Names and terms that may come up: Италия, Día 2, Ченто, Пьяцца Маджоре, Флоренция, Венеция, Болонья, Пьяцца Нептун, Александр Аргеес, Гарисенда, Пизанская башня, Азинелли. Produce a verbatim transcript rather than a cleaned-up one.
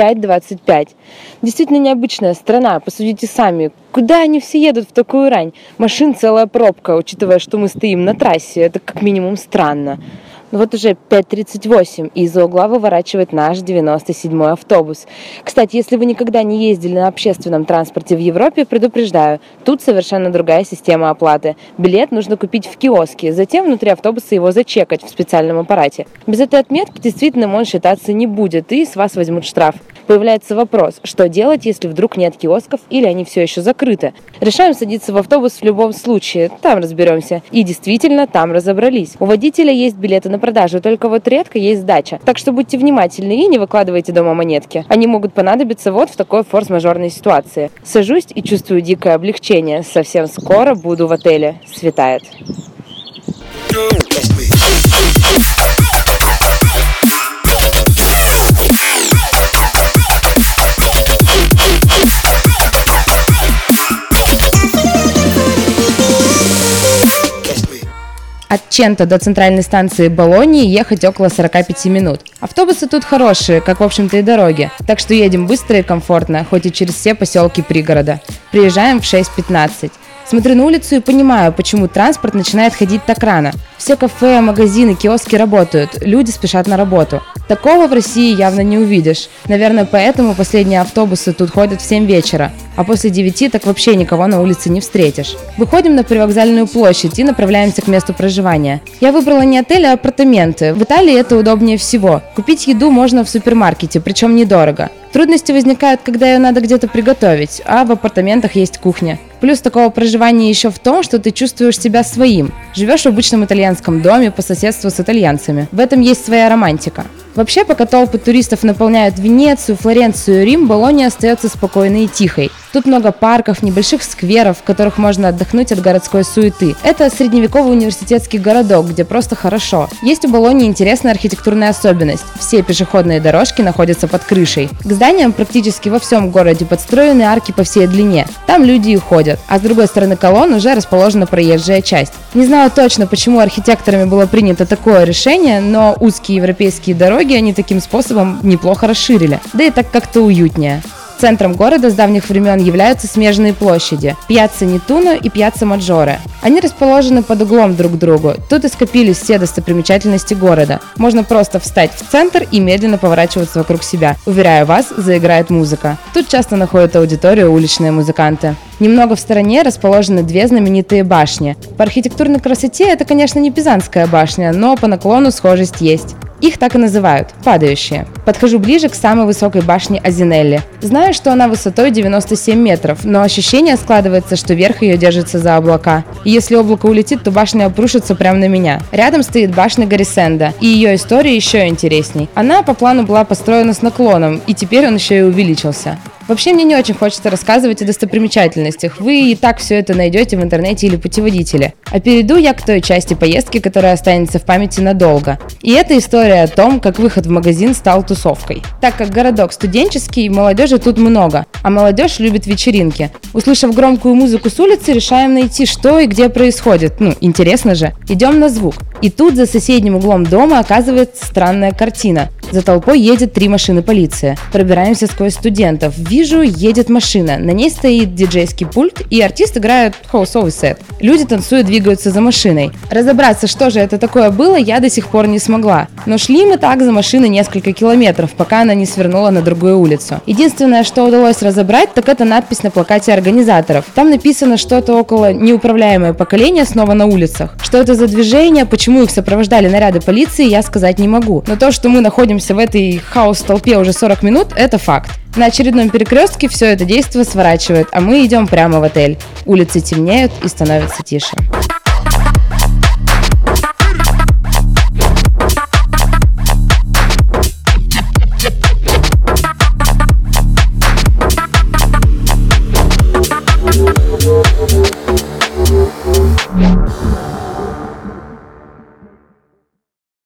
пять двадцать пять. Действительно необычная страна, посудите сами. Куда они все едут в такую рань? Машин целая пробка, учитывая, что мы стоим на трассе. Это как минимум странно. Но вот уже пять тридцать восемь, и из-за угла выворачивает наш девяносто седьмой автобус. Кстати, если вы никогда не ездили на общественном транспорте в Европе, предупреждаю, тут совершенно другая система оплаты. Билет нужно купить в киоске, затем внутри автобуса его зачекать в специальном аппарате. Без этой отметки действительно он считаться не будет, и с вас возьмут штраф. Появляется вопрос, что делать, если вдруг нет киосков или они все еще закрыты? Решаем садиться в автобус в любом случае, там разберемся. И действительно, там разобрались. У водителя есть билеты на продажу, только вот редко есть сдача. Так что будьте внимательны и не выкладывайте дома монетки. Они могут понадобиться вот в такой форс-мажорной ситуации. Сажусь и чувствую дикое облегчение. Совсем скоро буду в отеле. Светает. От Ченто до центральной станции Болоньи ехать около сорок пять минут. Автобусы тут хорошие, как в общем-то и дороги, так что едем быстро и комфортно, хоть и через все поселки пригорода. Приезжаем в шесть пятнадцать. Смотрю на улицу и понимаю, почему транспорт начинает ходить так рано. Все кафе, магазины, киоски работают, люди спешат на работу. Такого в России явно не увидишь. Наверное, поэтому последние автобусы тут ходят в семь вечера, а после девяти так вообще никого на улице не встретишь. Выходим на привокзальную площадь и направляемся к месту проживания. Я выбрала не отель, а апартаменты. В Италии это удобнее всего. Купить еду можно в супермаркете, причем недорого. Трудности возникают, когда ее надо где-то приготовить, а в апартаментах есть кухня. Плюс такого проживания еще в том, что ты чувствуешь себя своим. Живешь в обычном итальянском доме по соседству с итальянцами. В этом есть своя романтика. Вообще, пока толпы туристов наполняют Венецию, Флоренцию и Рим, Болонья остается спокойной и тихой. Тут много парков, небольших скверов, в которых можно отдохнуть от городской суеты. Это средневековый университетский городок, где просто хорошо. Есть у Болоньи интересная архитектурная особенность. Все пешеходные дорожки находятся под крышей. К зданиям практически во всем городе подстроены арки по всей длине. Там люди и ходят, а с другой стороны колонн уже расположена проезжая часть. Не знаю точно, почему архитекторами было принято такое решение, но узкие европейские дороги они таким способом неплохо расширили, да и так как-то уютнее. Центром города с давних времен являются смежные площади – Пьяцца Нептуна и Пьяцца Маджоре. Они расположены под углом друг к другу, тут и скопились все достопримечательности города. Можно просто встать в центр и медленно поворачиваться вокруг себя. Уверяю вас, заиграет музыка. Тут часто находят аудиторию уличные музыканты. Немного в стороне расположены две знаменитые башни. По архитектурной красоте это, конечно, не Пизанская башня, но по наклону схожесть есть. Их так и называют – падающие. Подхожу ближе к самой высокой башне Азинелли. Знаю, что она высотой девяносто семь метров, но ощущение складывается, что верх ее держится за облака. И если облако улетит, то башня обрушится прямо на меня. Рядом стоит башня Гарисенда, и ее история еще интересней. Она по плану была построена с наклоном, и теперь он еще и увеличился. Вообще, мне не очень хочется рассказывать о достопримечательностях. Вы и так все это найдете в интернете или путеводителе. А перейду я к той части поездки, которая останется в памяти надолго. И это история о том, как выход в магазин стал тусовкой. Так как городок студенческий, молодежи тут много, а молодежь любит вечеринки. Услышав громкую музыку с улицы, решаем найти, что и где происходит. Ну, интересно же. Идем на звук. И тут за соседним углом дома оказывается странная картина. За толпой едет три машины полиции. Пробираемся сквозь студентов. Вижу, едет машина. На ней стоит диджейский пульт, и артист играет хаусовый сет. Люди танцуют, двигаются за машиной. Разобраться, что же это такое было, я до сих пор не смогла. Но шли мы так за машиной несколько километров, пока она не свернула на другую улицу. Единственное, что удалось разобрать, так это надпись на плакате организаторов. Там написано что-то около «Неуправляемое поколение снова на улицах». Что это за движение, почему их сопровождали наряды полиции, я сказать не могу. Но то, что мы находимся в этой хаос-толпе уже сорок минут, это факт. На очередном перекрестке все это действо сворачивает, а мы идем прямо в отель. Улицы темнеют и становится тише.